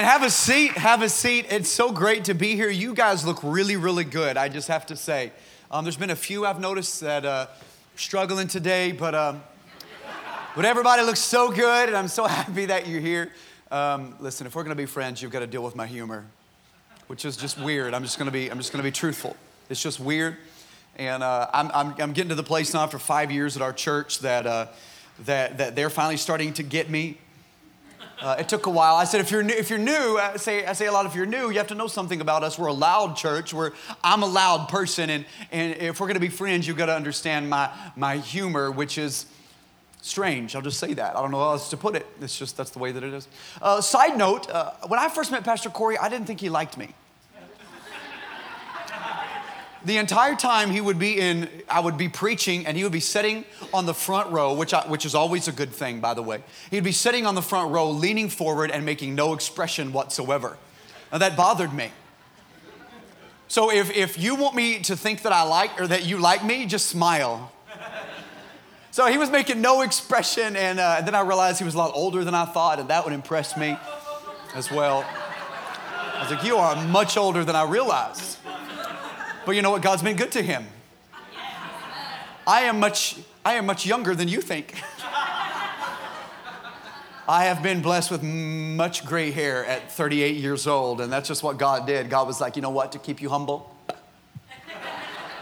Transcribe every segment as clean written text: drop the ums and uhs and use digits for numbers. Man, have a seat, have a seat. It's so great to be here. You guys look really, really good, I just have to say. There's been a few I've noticed that struggling today, but everybody looks so good, and I'm so happy that you're here. Listen, if we're gonna be friends, you've got to deal with my humor, which is just weird. I'm just gonna be truthful. It's just weird, and I'm getting to the place now after 5 years at our church that they're finally starting to get me. It took a while. I said, if you're new, I say a lot. If you're new, you have to know something about us. We're a loud church. I'm a loud person, and if we're gonna be friends, you've got to understand my humor, which is strange. I'll just say that. I don't know how else to put it. It's just, that's the way that it is. Side note, when I first met Pastor Corey, I didn't think he liked me. The entire time I would be preaching, and he would be sitting on the front row, which is always a good thing, by the way. He'd be sitting on the front row, leaning forward and making no expression whatsoever. Now that bothered me. So if you want me to think that I like, or that you like me, just smile. So he was making no expression, and then I realized he was a lot older than I thought, and that would impress me as well. I was like, you are much older than I realized. But you know what? God's been good to him. I am much younger than you think. I have been blessed with much gray hair at 38 years old, and that's just what God did. God was like, you know what? To keep you humble.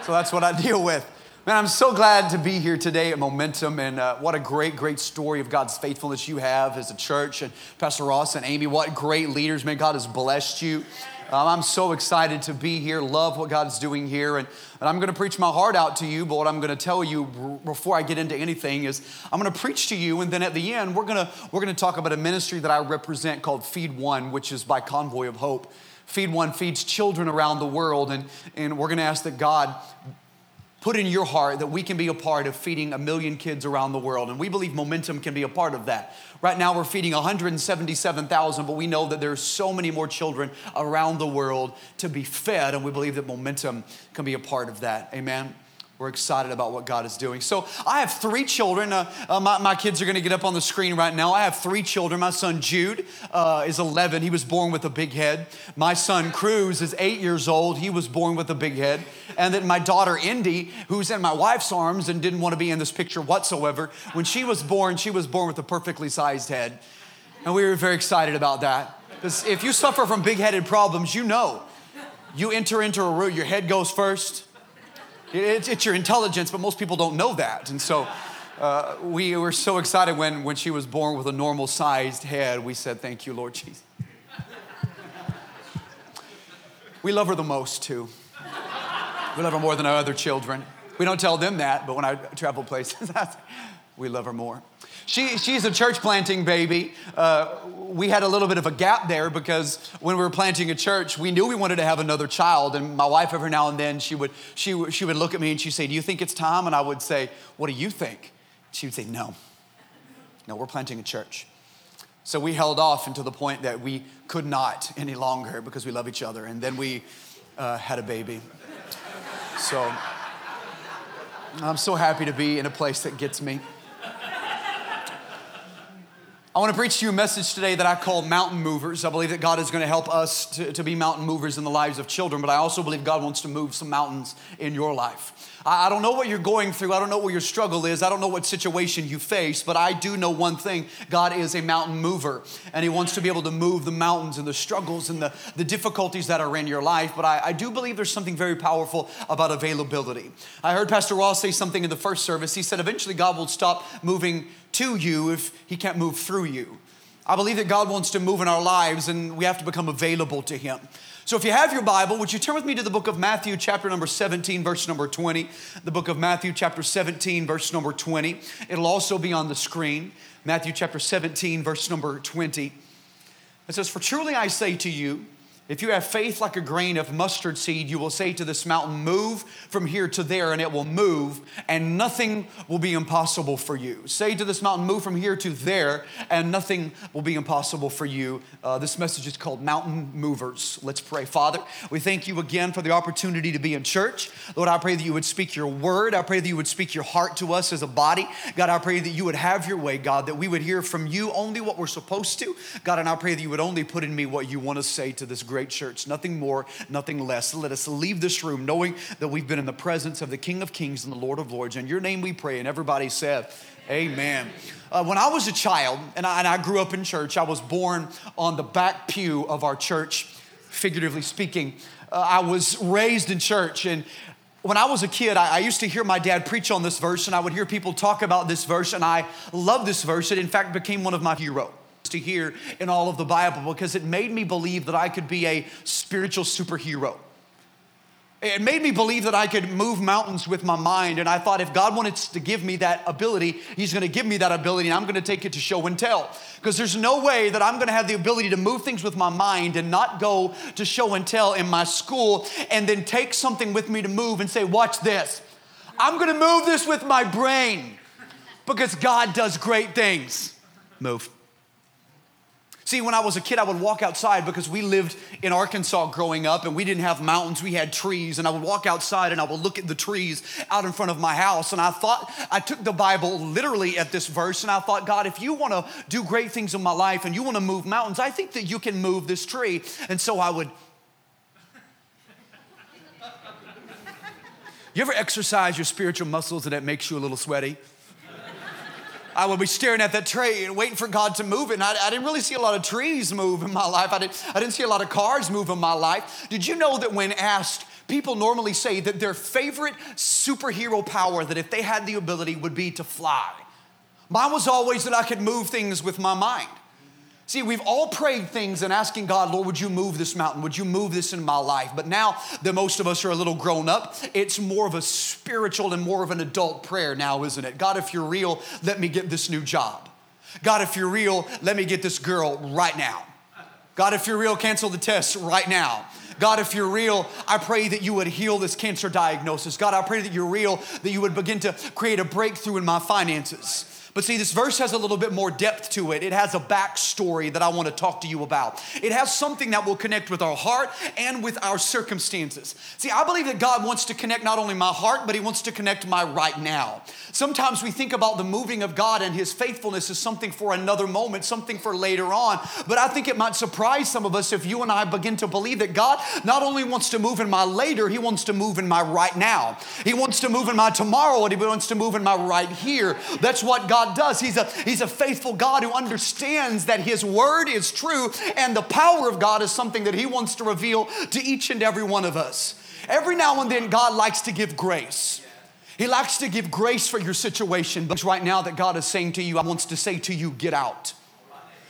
So that's what I deal with. Man, I'm so glad to be here today at Momentum, and what a great, great story of God's faithfulness you have as a church, and Pastor Ross and Amy, what great leaders. Man, God has blessed you. I'm so excited to be here, love what God's doing here, and I'm going to preach my heart out to you, but what I'm going to tell you before I get into anything is I'm going to preach to you, and then at the end, we're going to talk about a ministry that I represent called Feed One, which is by Convoy of Hope. Feed One feeds children around the world, and we're going to ask that God put in your heart that we can be a part of feeding 1 million kids around the world. And we believe Momentum can be a part of that. Right now we're feeding 177,000, but we know that there's so many more children around the world to be fed. And we believe that Momentum can be a part of that. Amen. We're excited about what God is doing. So I have 3 children. My kids are going to get up on the screen right now. I have 3 children. My son Jude is 11. He was born with a big head. My son Cruz is 8 years old. He was born with a big head. And then my daughter Indy, who's in my wife's arms and didn't want to be in this picture whatsoever, when she was born with a perfectly sized head. And we were very excited about that. Because if you suffer from big-headed problems, you know. You enter into a room, your head goes first. It's your intelligence, but most people don't know that. And so we were so excited when she was born with a normal-sized head. We said, thank you, Lord Jesus. We love her the most, too. We love her more than our other children. We don't tell them that, but when I travel places, we love her more. She's a church planting baby. We had a little bit of a gap there because when we were planting a church, we knew we wanted to have another child. And my wife, every now and then, she would look at me and she'd say, "Do you think it's time?" And I would say, "What do you think?" She would say, "No, we're planting a church." So we held off until the point that we could not any longer because we love each other. And then we had a baby. So I'm so happy to be in a place that gets me. I want to preach to you a message today that I call Mountain Movers. I believe that God is going to help us to be mountain movers in the lives of children, but I also believe God wants to move some mountains in your life. I don't know what you're going through. I don't know what your struggle is. I don't know what situation you face, but I do know one thing. God is a mountain mover, and he wants to be able to move the mountains and the struggles and the difficulties that are in your life, but I do believe there's something very powerful about availability. I heard Pastor Ross say something in the first service. He said, eventually God will stop moving to you if he can't move through you. I believe that God wants to move in our lives, and we have to become available to him. So if you have your Bible, would you turn with me to the book of Matthew, chapter number 17, verse number 20. The book of Matthew, chapter 17, verse number 20. It'll also be on the screen. Matthew, chapter 17, verse number 20. It says, "For truly I say to you, If you have faith like a grain of mustard seed, you will say to this mountain, move from here to there, and it will move, and nothing will be impossible for you. Say to this mountain, move from here to there, and nothing will be impossible for you. This message is called Mountain Movers. Let's pray. Father, we thank you again for the opportunity to be in church. Lord, I pray that you would speak your word. I pray that you would speak your heart to us as a body. God, I pray that you would have your way, God, that we would hear from you only what we're supposed to. God, and I pray that you would only put in me what you want to say to this great church. Nothing more, nothing less. Let us leave this room knowing that we've been in the presence of the King of Kings and the Lord of Lords. In your name we pray, and everybody said, amen. When I was a child, and I grew up in church, I was born on the back pew of our church, figuratively speaking. I was raised in church, and when I was a kid, I used to hear my dad preach on this verse, and I would hear people talk about this verse, and I loved this verse. It, in fact, became one of my heroes to hear in all of the Bible because it made me believe that I could be a spiritual superhero. It made me believe that I could move mountains with my mind, and I thought if God wanted to give me that ability, he's going to give me that ability, and I'm going to take it to show and tell, because there's no way that I'm going to have the ability to move things with my mind and not go to show and tell in my school and then take something with me to move and say, watch this. I'm going to move this with my brain because God does great things. Move. See, when I was a kid, I would walk outside because we lived in Arkansas growing up and we didn't have mountains, we had trees. And I would walk outside and I would look at the trees out in front of my house. And I thought, I took the Bible literally at this verse and I thought, God, if you want to do great things in my life and you want to move mountains, I think that you can move this tree. And so I would. You ever exercise your spiritual muscles and it makes you a little sweaty? I would be staring at that tree and waiting for God to move it. And I didn't really see a lot of trees move in my life. I didn't see a lot of cars move in my life. Did you know that when asked, people normally say that their favorite superhero power, that if they had the ability, would be to fly? Mine was always that I could move things with my mind. See, we've all prayed things and asking God, Lord, would you move this mountain? Would you move this in my life? But now that most of us are a little grown up, it's more of a spiritual and more of an adult prayer now, isn't it? God, if you're real, let me get this new job. God, if you're real, let me get this girl right now. God, if you're real, cancel the test right now. God, if you're real, I pray that you would heal this cancer diagnosis. God, I pray that you're real, that you would begin to create a breakthrough in my finances. But see, this verse has a little bit more depth to it. It has a backstory that I want to talk to you about. It has something that will connect with our heart and with our circumstances. See, I believe that God wants to connect not only my heart, but he wants to connect my right now. Sometimes we think about the moving of God and his faithfulness as something for another moment, something for later on. But I think it might surprise some of us if you and I begin to believe that God not only wants to move in my later, he wants to move in my right now. He wants to move in my tomorrow, and he wants to move in my right here. That's what God does. He's a faithful God who understands that his word is true, and the power of God is something that he wants to reveal to each and every one of us. Every now and then, God likes to give grace. He likes to give grace for your situation, but right now that God is saying to you, I want to say to you, get out.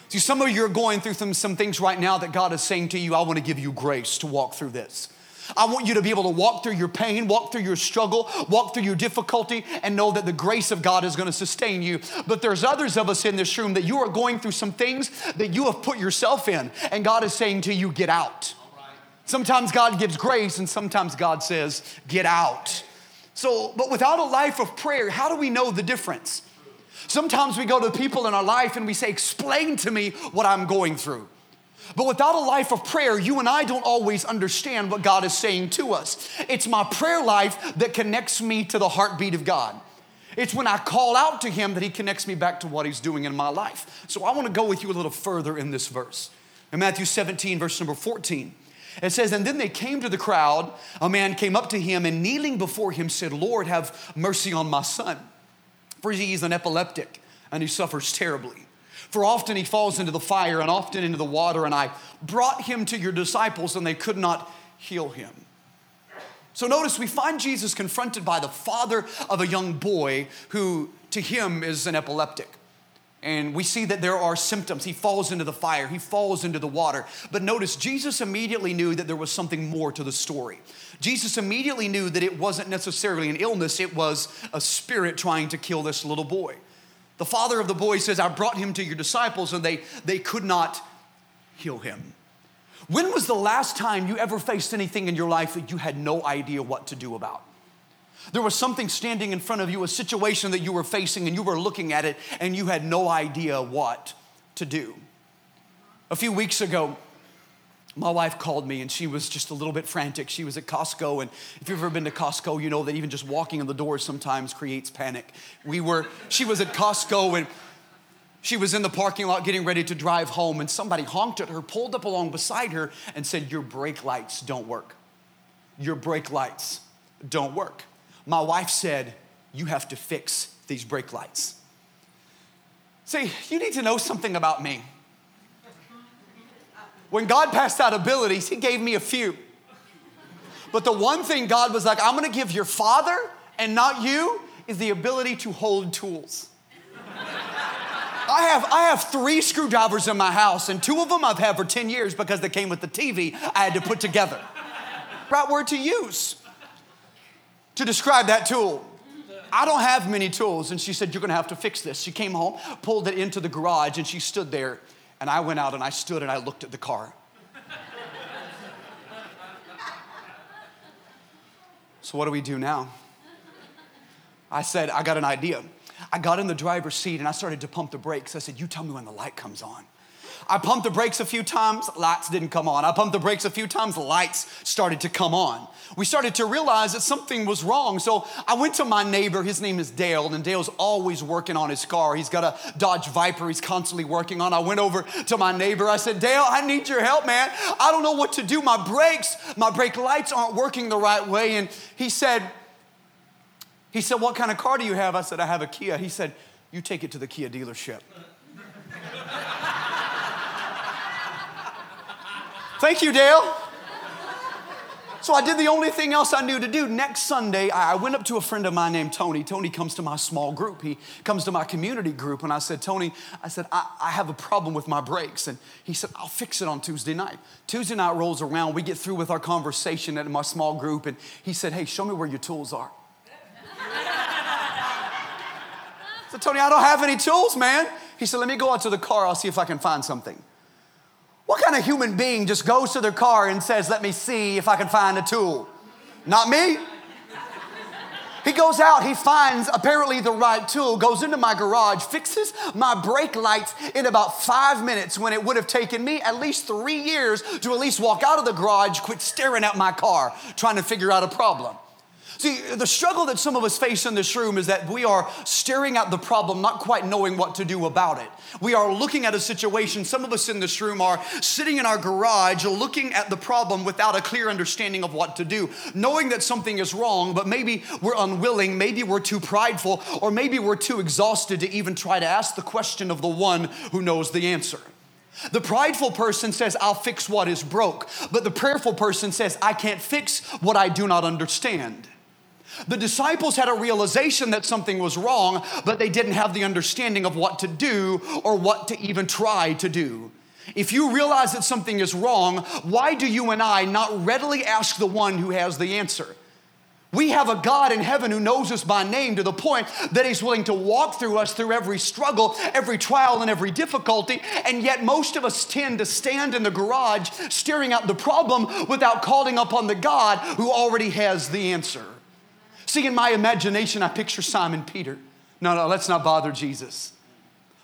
See, some of you are going through some things right now that God is saying to you, I want to give you grace to walk through this. I want you to be able to walk through your pain, walk through your struggle, walk through your difficulty, and know that the grace of God is going to sustain you. But there's others of us in this room that you are going through some things that you have put yourself in, and God is saying to you, get out. Sometimes God gives grace, and sometimes God says, get out. So, but without a life of prayer, how do we know the difference? Sometimes we go to people in our life and we say, explain to me what I'm going through. But without a life of prayer, you and I don't always understand what God is saying to us. It's my prayer life that connects me to the heartbeat of God. It's when I call out to him that he connects me back to what he's doing in my life. So I want to go with you a little further in this verse. In Matthew 17, verse number 14, it says, and then they came to the crowd. A man came up to him and kneeling before him said, Lord, have mercy on my son, for he is an epileptic and he suffers terribly. For often he falls into the fire and often into the water, and I brought him to your disciples, and they could not heal him. So notice we find Jesus confronted by the father of a young boy who to him is an epileptic. And we see that there are symptoms. He falls into the fire. He falls into the water. But notice, Jesus immediately knew that there was something more to the story. Jesus immediately knew that it wasn't necessarily an illness. It was a spirit trying to kill this little boy. The father of the boy says, I brought him to your disciples, and they could not heal him. When was the last time you ever faced anything in your life that you had no idea what to do about? There was something standing in front of you, a situation that you were facing, and you were looking at it, and you had no idea what to do. A few weeks ago, my wife called me, and she was just a little bit frantic. She was at Costco, and if you've ever been to Costco, you know that even just walking in the door sometimes creates panic. She was at Costco, and she was in the parking lot getting ready to drive home, and somebody honked at her, pulled up along beside her, and said, "Your brake lights don't work. Your brake lights don't work." My wife said, "You have to fix these brake lights." See, you need to know something about me. When God passed out abilities, He gave me a few. But the one thing God was like, "I'm going to give your father and not you," is the ability to hold tools. I have three screwdrivers in my house, and two of them I've had for 10 years because they came with the TV I had to put together. Right word to use to describe that tool. I don't have many tools. And she said, "You're going to have to fix this." She came home, pulled it into the garage, and she stood there. And I went out and I stood and I looked at the car. So what do we do now? I said, "I got an idea." I got in the driver's seat and I started to pump the brakes. I said, "You tell me when the light comes on." I pumped the brakes a few times, lights didn't come on. I pumped the brakes a few times, lights started to come on. We started to realize that something was wrong. So I went to my neighbor, his name is Dale, and Dale's always working on his car. He's got a Dodge Viper he's constantly working on. I went over to my neighbor. I said, "Dale, I need your help, man. I don't know what to do. My brake lights aren't working the right way." And he said, "What kind of car do you have?" I said, "I have a Kia." He said, "You take it to the Kia dealership." Thank you, Dale. So I did the only thing else I knew to do. Next Sunday, I went up to a friend of mine named Tony. Tony comes to my small group. He comes to my community group. And I said, "Tony," I said, I have a problem with my brakes. And he said, "I'll fix it on Tuesday night." Tuesday night rolls around. We get through with our conversation at my small group. And he said, "Hey, show me where your tools are." I said, "Tony, I don't have any tools, man." He said, "Let me go out to the car. I'll see if I can find something." What kind of human being just goes to their car and says, "Let me see if I can find a tool"? Not me. He goes out, he finds apparently the right tool, goes into my garage, fixes my brake lights in about 5 minutes when it would have taken me at least 3 years to at least walk out of the garage, quit staring at my car, trying to figure out a problem. See, the struggle that some of us face in this room is that we are staring at the problem, not quite knowing what to do about it. We are looking at a situation. Some of us in this room are sitting in our garage looking at the problem without a clear understanding of what to do, knowing that something is wrong, but maybe we're unwilling, maybe we're too prideful, or maybe we're too exhausted to even try to ask the question of the one who knows the answer. The prideful person says, "I'll fix what is broke," but the prayerful person says, "I can't fix what I do not understand." The disciples had a realization that something was wrong, but they didn't have the understanding of what to do or what to even try to do. If you realize that something is wrong, why do you and I not readily ask the one who has the answer? We have a God in heaven who knows us by name to the point that He's willing to walk through us through every struggle, every trial, and every difficulty, and yet most of us tend to stand in the garage staring at the problem without calling upon the God who already has the answer. See, in my imagination, I picture Simon Peter. No, let's not bother Jesus.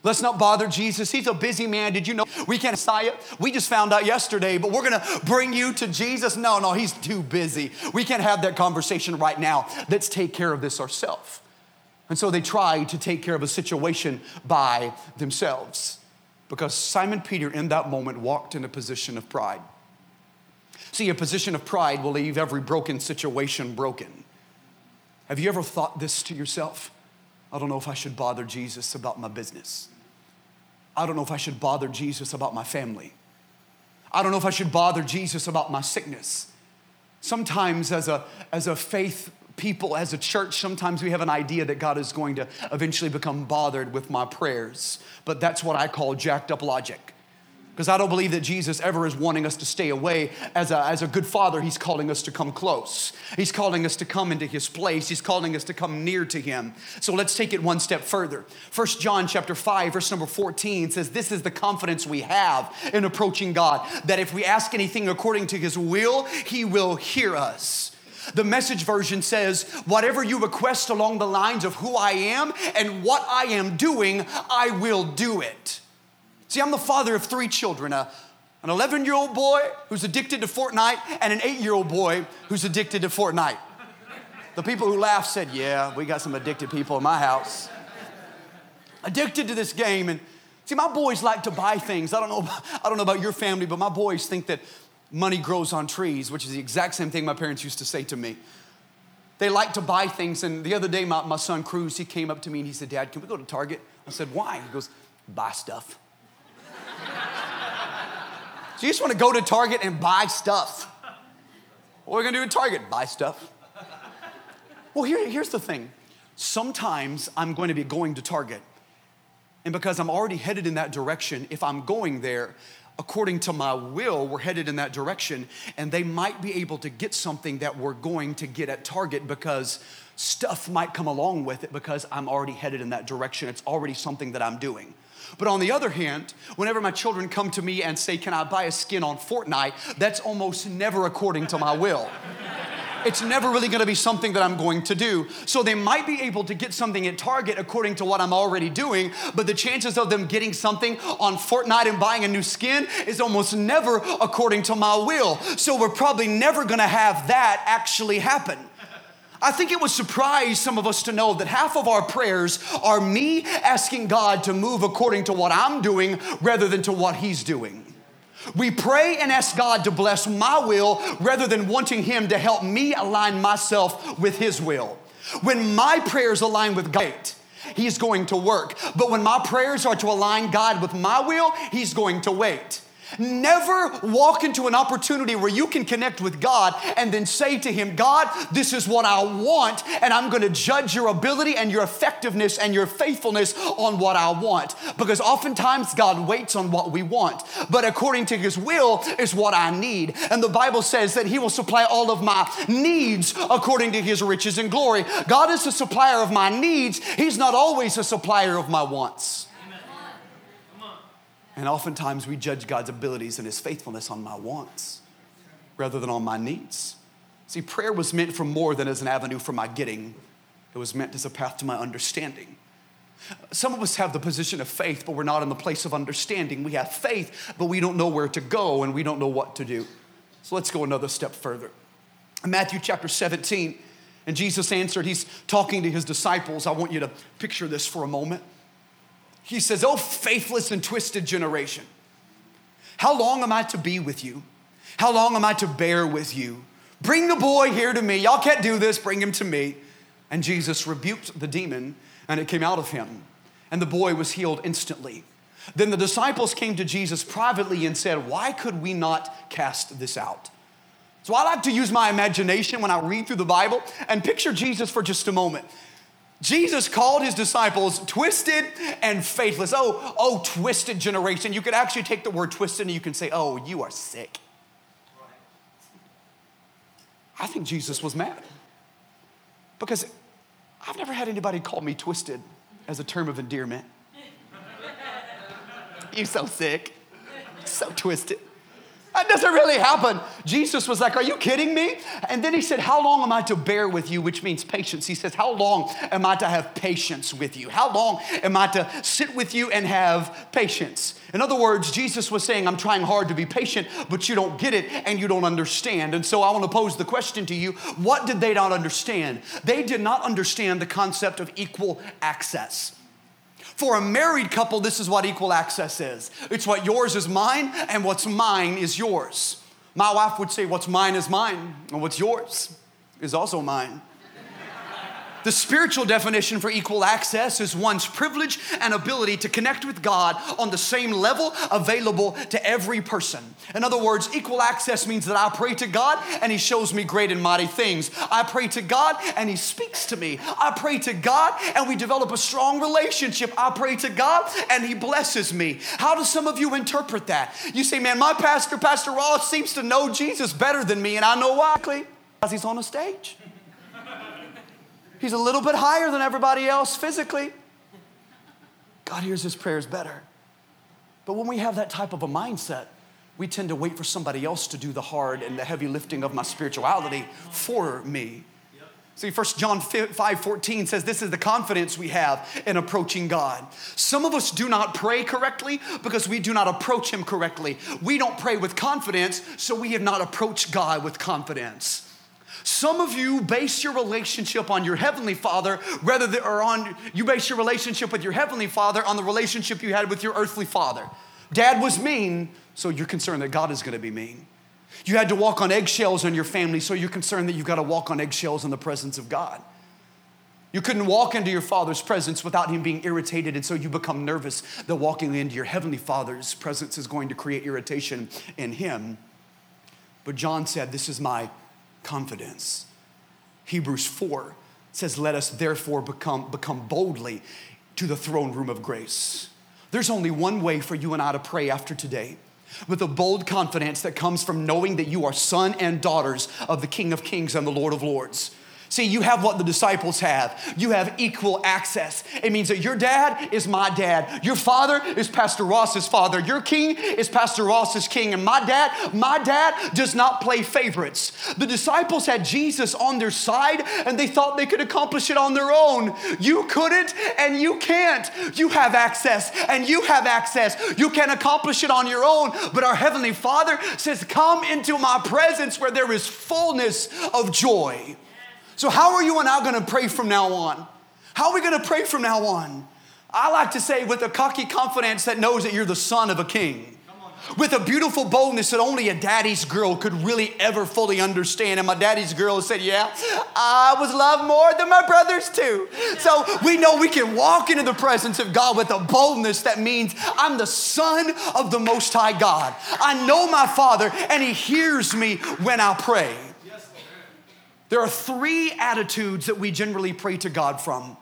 Let's not bother Jesus. He's a busy man. Did you know we can't Messiah? We just found out yesterday, but we're going to bring you to Jesus. No, He's too busy. We can't have that conversation right now. Let's take care of this ourselves. And so they try to take care of a situation by themselves because Simon Peter in that moment walked in a position of pride. See, a position of pride will leave every broken situation broken. Have you ever thought this to yourself? I don't know if I should bother Jesus about my business. I don't know if I should bother Jesus about my family. I don't know if I should bother Jesus about my sickness. Sometimes as a faith people, as a church, sometimes we have an idea that God is going to eventually become bothered with my prayers. But that's what I call jacked up logic. Because I don't believe that Jesus ever is wanting us to stay away. As a good father, he's calling us to come close. He's calling us to come into his place. He's calling us to come near to him. So let's take it one step further. 1 John chapter 5, verse number 14 says, this is the confidence we have in approaching God, that if we ask anything according to his will, he will hear us. The Message version says, whatever you request along the lines of who I am and what I am doing, I will do it. See, I'm the father of 3 children, an 11-year-old boy who's addicted to Fortnite and an 8-year-old boy who's addicted to Fortnite. The people who laughed said, yeah, we got some addicted people in my house. Addicted to this game. And see, my boys like to buy things. I don't know about your family, but my boys think that money grows on trees, which is the exact same thing my parents used to say to me. They like to buy things. And the other day, my son Cruz, he came up to me and he said, Dad, can we go to Target? I said, why? He goes, buy stuff. So you just want to go to Target and buy stuff. What are we going to do at Target? Buy stuff. Well, here's the thing. Sometimes I'm going to be going to Target. And because I'm already headed in that direction, if I'm going there, according to my will, we're headed in that direction, and they might be able to get something that we're going to get at Target because stuff might come along with it because I'm already headed in that direction. It's already something that I'm doing. But on the other hand, whenever my children come to me and say, can I buy a skin on Fortnite? That's almost never according to my will. It's never really going to be something that I'm going to do. So they might be able to get something at Target according to what I'm already doing, but the chances of them getting something on Fortnite and buying a new skin is almost never according to my will. So we're probably never going to have that actually happen. I think it would surprise some of us to know that half of our prayers are me asking God to move according to what I'm doing rather than to what he's doing. We pray and ask God to bless my will rather than wanting him to help me align myself with his will. When my prayers align with God, he's going to work. But when my prayers are to align God with my will, he's going to wait. Never walk into an opportunity where you can connect with God and then say to him, God, this is what I want, and I'm going to judge your ability and your effectiveness and your faithfulness on what I want. Because oftentimes God waits on what we want, but according to his will is what I need. And the Bible says that he will supply all of my needs according to his riches and glory. God is the supplier of my needs. He's not always a supplier of my wants. And oftentimes we judge God's abilities and his faithfulness on my wants rather than on my needs. See, prayer was meant for more than as an avenue for my getting. It was meant as a path to my understanding. Some of us have the position of faith, but we're not in the place of understanding. We have faith, but we don't know where to go and we don't know what to do. So let's go another step further. In Matthew chapter 17, and Jesus answered, he's talking to his disciples. I want you to picture this for a moment. He says, oh, faithless and twisted generation, how long am I to be with you? How long am I to bear with you? Bring the boy here to me. Y'all can't do this. Bring him to me. And Jesus rebuked the demon, and it came out of him. And the boy was healed instantly. Then the disciples came to Jesus privately and said, why could we not cast this out? So I like to use my imagination when I read through the Bible and picture Jesus for just a moment. Jesus called his disciples twisted and faithless. Oh, twisted generation. You could actually take the word twisted and you can say, oh, you are sick. I think Jesus was mad because I've never had anybody call me twisted as a term of endearment. You're so sick, so twisted. That doesn't really happen. Jesus was like, are you kidding me? And then he said, how long am I to bear with you? Which means patience. He says, how long am I to have patience with you? How long am I to sit with you and have patience? In other words, Jesus was saying, I'm trying hard to be patient, but you don't get it and you don't understand. And so I want to pose the question to you, what did they not understand? They did not understand the concept of equal access. For a married couple, this is what equal access is. It's what yours is mine, and what's mine is yours. My wife would say, what's mine is mine, and what's yours is also mine. The spiritual definition for equal access is one's privilege and ability to connect with God on the same level available to every person. In other words, equal access means that I pray to God and He shows me great and mighty things. I pray to God and He speaks to me. I pray to God and we develop a strong relationship. I pray to God and He blesses me. How do some of you interpret that? You say, man, my pastor, Pastor Ross, seems to know Jesus better than me, and I know why. Because he's on a stage. He's a little bit higher than everybody else physically. God hears his prayers better. But when we have that type of a mindset, we tend to wait for somebody else to do the hard and the heavy lifting of my spirituality for me. See, 1 John 5:14 says this is the confidence we have in approaching God. Some of us do not pray correctly because we do not approach Him correctly. We don't pray with confidence, so we have not approached God with confidence. Some of you base your relationship on your Heavenly Father you base your relationship with your Heavenly Father on the relationship you had with your earthly father. Dad was mean, so you're concerned that God is going to be mean. You had to walk on eggshells in your family, so you're concerned that you've got to walk on eggshells in the presence of God. You couldn't walk into your Father's presence without Him being irritated, and so you become nervous that walking into your Heavenly Father's presence is going to create irritation in Him. But John said, this is my confidence. Hebrews 4 says, let us therefore come boldly to the throne room of grace. There's only one way for you and I to pray after today, with a bold confidence that comes from knowing that you are son and daughters of the King of Kings and the Lord of Lords. See, you have what the disciples have. You have equal access. It means that your dad is my dad. Your father is Pastor Ross's father. Your king is Pastor Ross's king. And my dad does not play favorites. The disciples had Jesus on their side, and they thought they could accomplish it on their own. You couldn't, and you can't. You have access, and you have access. You can accomplish it on your own. But our Heavenly Father says, come into my presence where there is fullness of joy. So how are you and I going to pray from now on? How are we going to pray from now on? I like to say with a cocky confidence that knows that you're the son of a king. With a beautiful boldness that only a daddy's girl could really ever fully understand. And my daddy's girl said, yeah, I was loved more than my brothers too. So we know we can walk into the presence of God with a boldness that means I'm the son of the Most High God. I know my Father and He hears me when I pray. There are three attitudes that we generally pray to God from: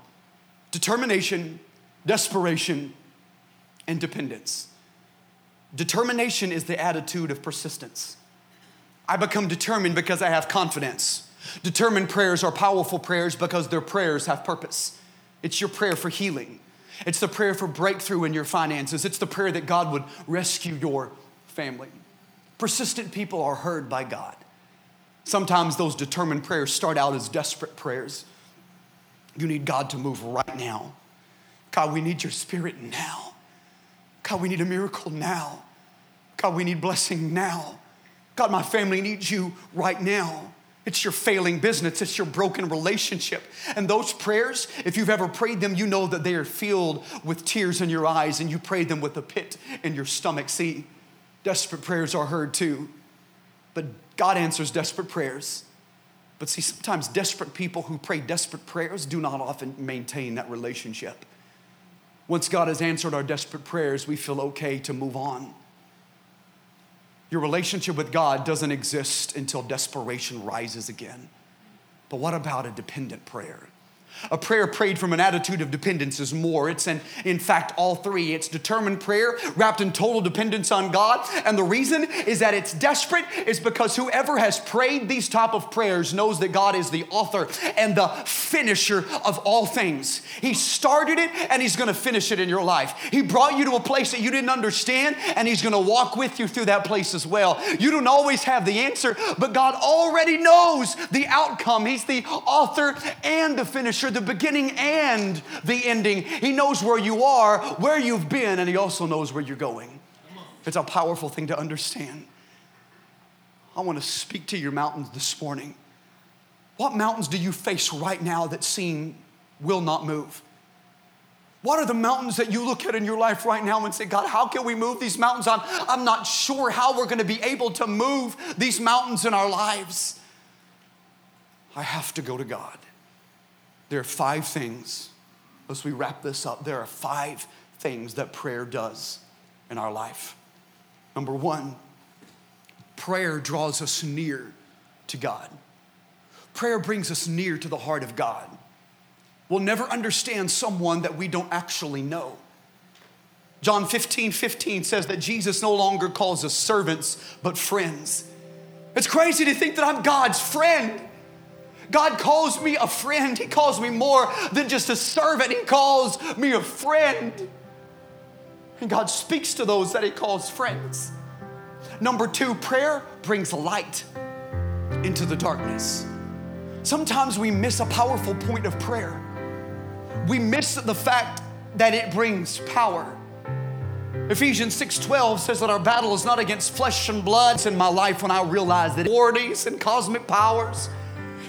determination, desperation, and dependence. Determination is the attitude of persistence. I become determined because I have confidence. Determined prayers are powerful prayers because their prayers have purpose. It's your prayer for healing. It's the prayer for breakthrough in your finances. It's the prayer that God would rescue your family. Persistent people are heard by God. Sometimes those determined prayers start out as desperate prayers. You need God to move right now. God, we need your spirit now. God, we need a miracle now. God, we need blessing now. God, my family needs you right now. It's your failing business. It's your broken relationship. And those prayers, if you've ever prayed them, you know that they are filled with tears in your eyes, and you pray them with a pit in your stomach. See, desperate prayers are heard too. But God answers desperate prayers. But see, sometimes desperate people who pray desperate prayers do not often maintain that relationship. Once God has answered our desperate prayers, we feel okay to move on. Your relationship with God doesn't exist until desperation rises again. But what about a dependent prayer? A prayer prayed from an attitude of dependence is more. In fact, all three. It's determined prayer wrapped in total dependence on God. And the reason is that it's desperate is because whoever has prayed these type of prayers knows that God is the author and the finisher of all things. He started it and He's going to finish it in your life. He brought you to a place that you didn't understand, and He's going to walk with you through that place as well. You don't always have the answer, but God already knows the outcome. He's the author and the finisher, the beginning and the ending. He knows where you are, where you've been, and He also knows where you're going. It's a powerful thing to understand. I want to speak to your mountains this morning. What mountains do you face right now that seem will not move? What are the mountains that you look at in your life right now and say, God, how can we move these mountains? I'm not sure how we're going to be able to move these mountains in our lives. I have to go to God. There are five things, as we wrap this up, there are five things that prayer does in our life. Number one, prayer draws us near to God. Prayer brings us near to the heart of God. We'll never understand someone that we don't actually know. John 15:15 says that Jesus no longer calls us servants, but friends. It's crazy to think that I'm God's friend. God calls me a friend. He calls me more than just a servant. He calls me a friend. And God speaks to those that he calls friends. Number two, prayer brings light into the darkness. Sometimes we miss a powerful point of prayer. We miss the fact that it brings power. Ephesians 6:12 says that our battle is not against flesh and blood. It's in my life when I realize that authorities and cosmic powers.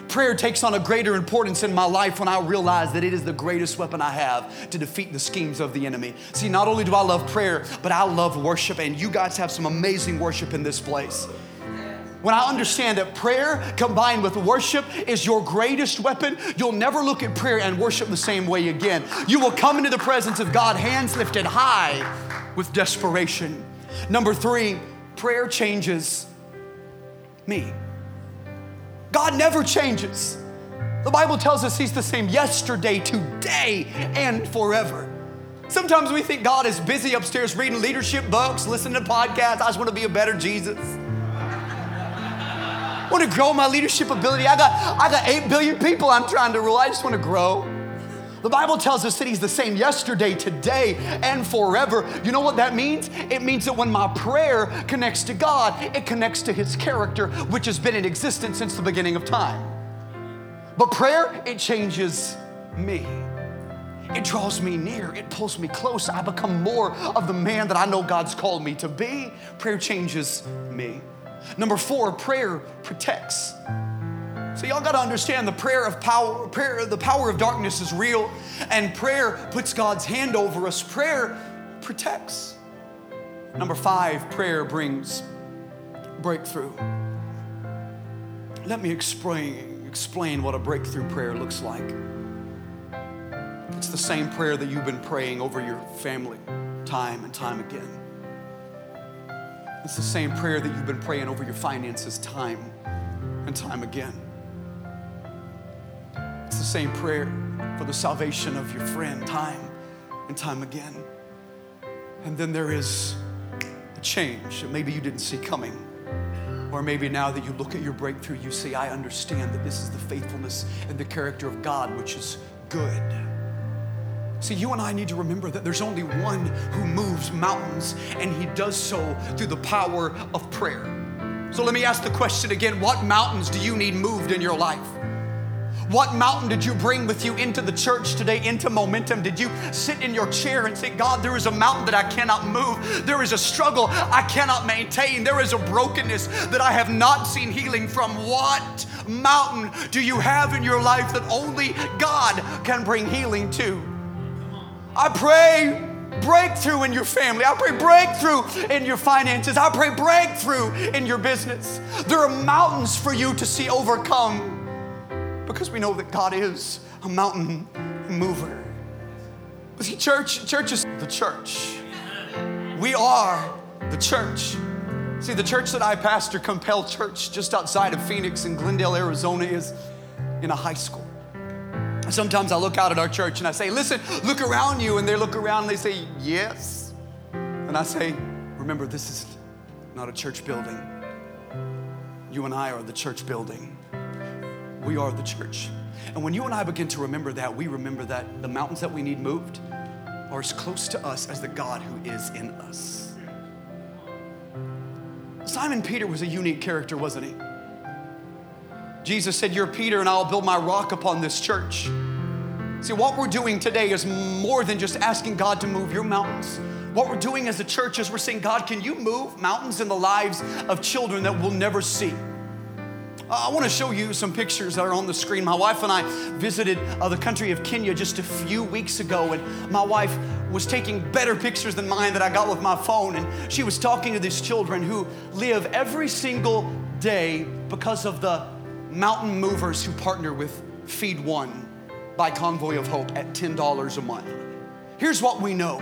Prayer takes on a greater importance in my life when I realize that it is the greatest weapon I have to defeat the schemes of the enemy. See, not only do I love prayer, but I love worship, and you guys have some amazing worship in this place. When I understand that prayer combined with worship is your greatest weapon, you'll never look at prayer and worship the same way again. You will come into the presence of God, hands lifted high with desperation. Number three, prayer changes me. God never changes. The Bible tells us he's the same yesterday, today, and forever. Sometimes we think God is busy upstairs reading leadership books, listening to podcasts. I just want to be a better Jesus. I want to grow my leadership ability. I got 8 billion people I'm trying to rule. I just want to grow. The Bible tells us that he's the same yesterday, today, and forever. You know what that means? It means that when my prayer connects to God, it connects to his character, which has been in existence since the beginning of time. But prayer, it changes me. It draws me near. It pulls me close. I become more of the man that I know God's called me to be. Prayer changes me. Number four, prayer protects. So y'all gotta understand the power of darkness is real, and prayer puts God's hand over us. Prayer protects. Number five, prayer brings breakthrough. Let me explain what a breakthrough prayer looks like. It's the same prayer that you've been praying over your family time and time again. It's the same prayer that you've been praying over your finances time and time again. It's the same prayer for the salvation of your friend time and time again. And then there is a change that maybe you didn't see coming. Or maybe now that you look at your breakthrough, you see, I understand that this is the faithfulness and the character of God, which is good. See, you and I need to remember that there's only one who moves mountains, and he does so through the power of prayer. So let me ask the question again. What mountains do you need moved in your life? What mountain did you bring with you into the church today, into Momentum? Did you sit in your chair and think, God, there is a mountain that I cannot move. There is a struggle I cannot maintain. There is a brokenness that I have not seen healing from. What mountain do you have in your life that only God can bring healing to? I pray breakthrough in your family. I pray breakthrough in your finances. I pray breakthrough in your business. There are mountains for you to see overcome, because we know that God is a mountain mover. But see, church is the church. We are the church. See, the church that I pastor, Compel Church, just outside of Phoenix in Glendale, Arizona, is in a high school. Sometimes I look out at our church and I say, listen, look around you. And they look around and they say, yes. And I say, remember, this is not a church building. You and I are the church building. We are the church. And when you and I begin to remember that, we remember that the mountains that we need moved are as close to us as the God who is in us. Simon Peter was a unique character, wasn't he? Jesus said, you're Peter, and I'll build my rock upon this church. See, what we're doing today is more than just asking God to move your mountains. What we're doing as a church is we're saying, God, can you move mountains in the lives of children that we'll never see? I want to show you some pictures that are on the screen. My wife and I visited the country of Kenya just a few weeks ago, and my wife was taking better pictures than mine that I got with my phone, and she was talking to these children who live every single day because of the mountain movers who partner with Feed One. by Convoy of Hope at $10 a month. Here's what we know.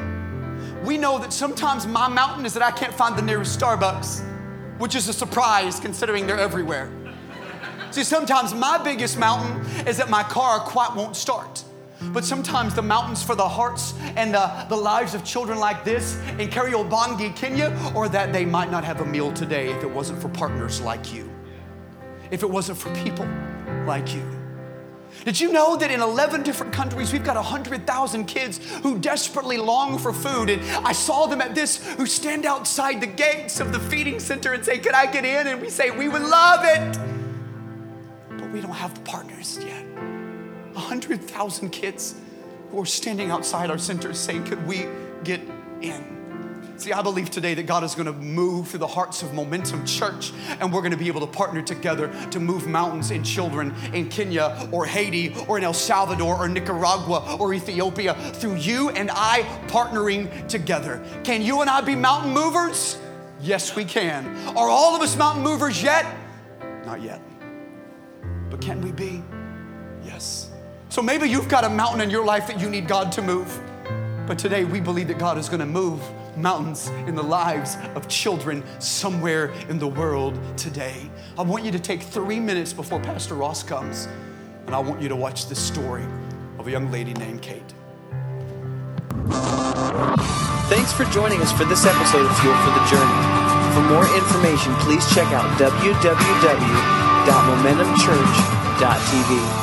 We know that sometimes my mountain is that I can't find the nearest Starbucks, which is a surprise considering they're everywhere. See, sometimes my biggest mountain is that my car quite won't start. But sometimes the mountains for the hearts and the lives of children like this in Karyobangi, Kenya, or that they might not have a meal today if it wasn't for partners like you, if it wasn't for people like you. Did you know that in 11 different countries, we've got 100,000 kids who desperately long for food? And I saw them at this who stand outside the gates of the feeding center and say, "Can I get in?" And we say, "We would love it." But we don't have the partners yet. 100,000 kids who are standing outside our centers saying, "Could we get in?" See, I believe today that God is going to move through the hearts of Momentum Church, and we're going to be able to partner together to move mountains in children in Kenya or Haiti or in El Salvador or Nicaragua or Ethiopia through you and I partnering together. Can you and I be mountain movers? Yes, we can. Are all of us mountain movers yet? Not yet. But can we be? Yes. So maybe you've got a mountain in your life that you need God to move. But today we believe that God is going to move mountains in the lives of children somewhere in the world today. I want you to take 3 minutes before Pastor Ross comes, and I want you to watch this story of a young lady named Kate. Thanks for joining us for this episode of Fuel for the Journey. For more information, please check out www.momentumchurch.tv.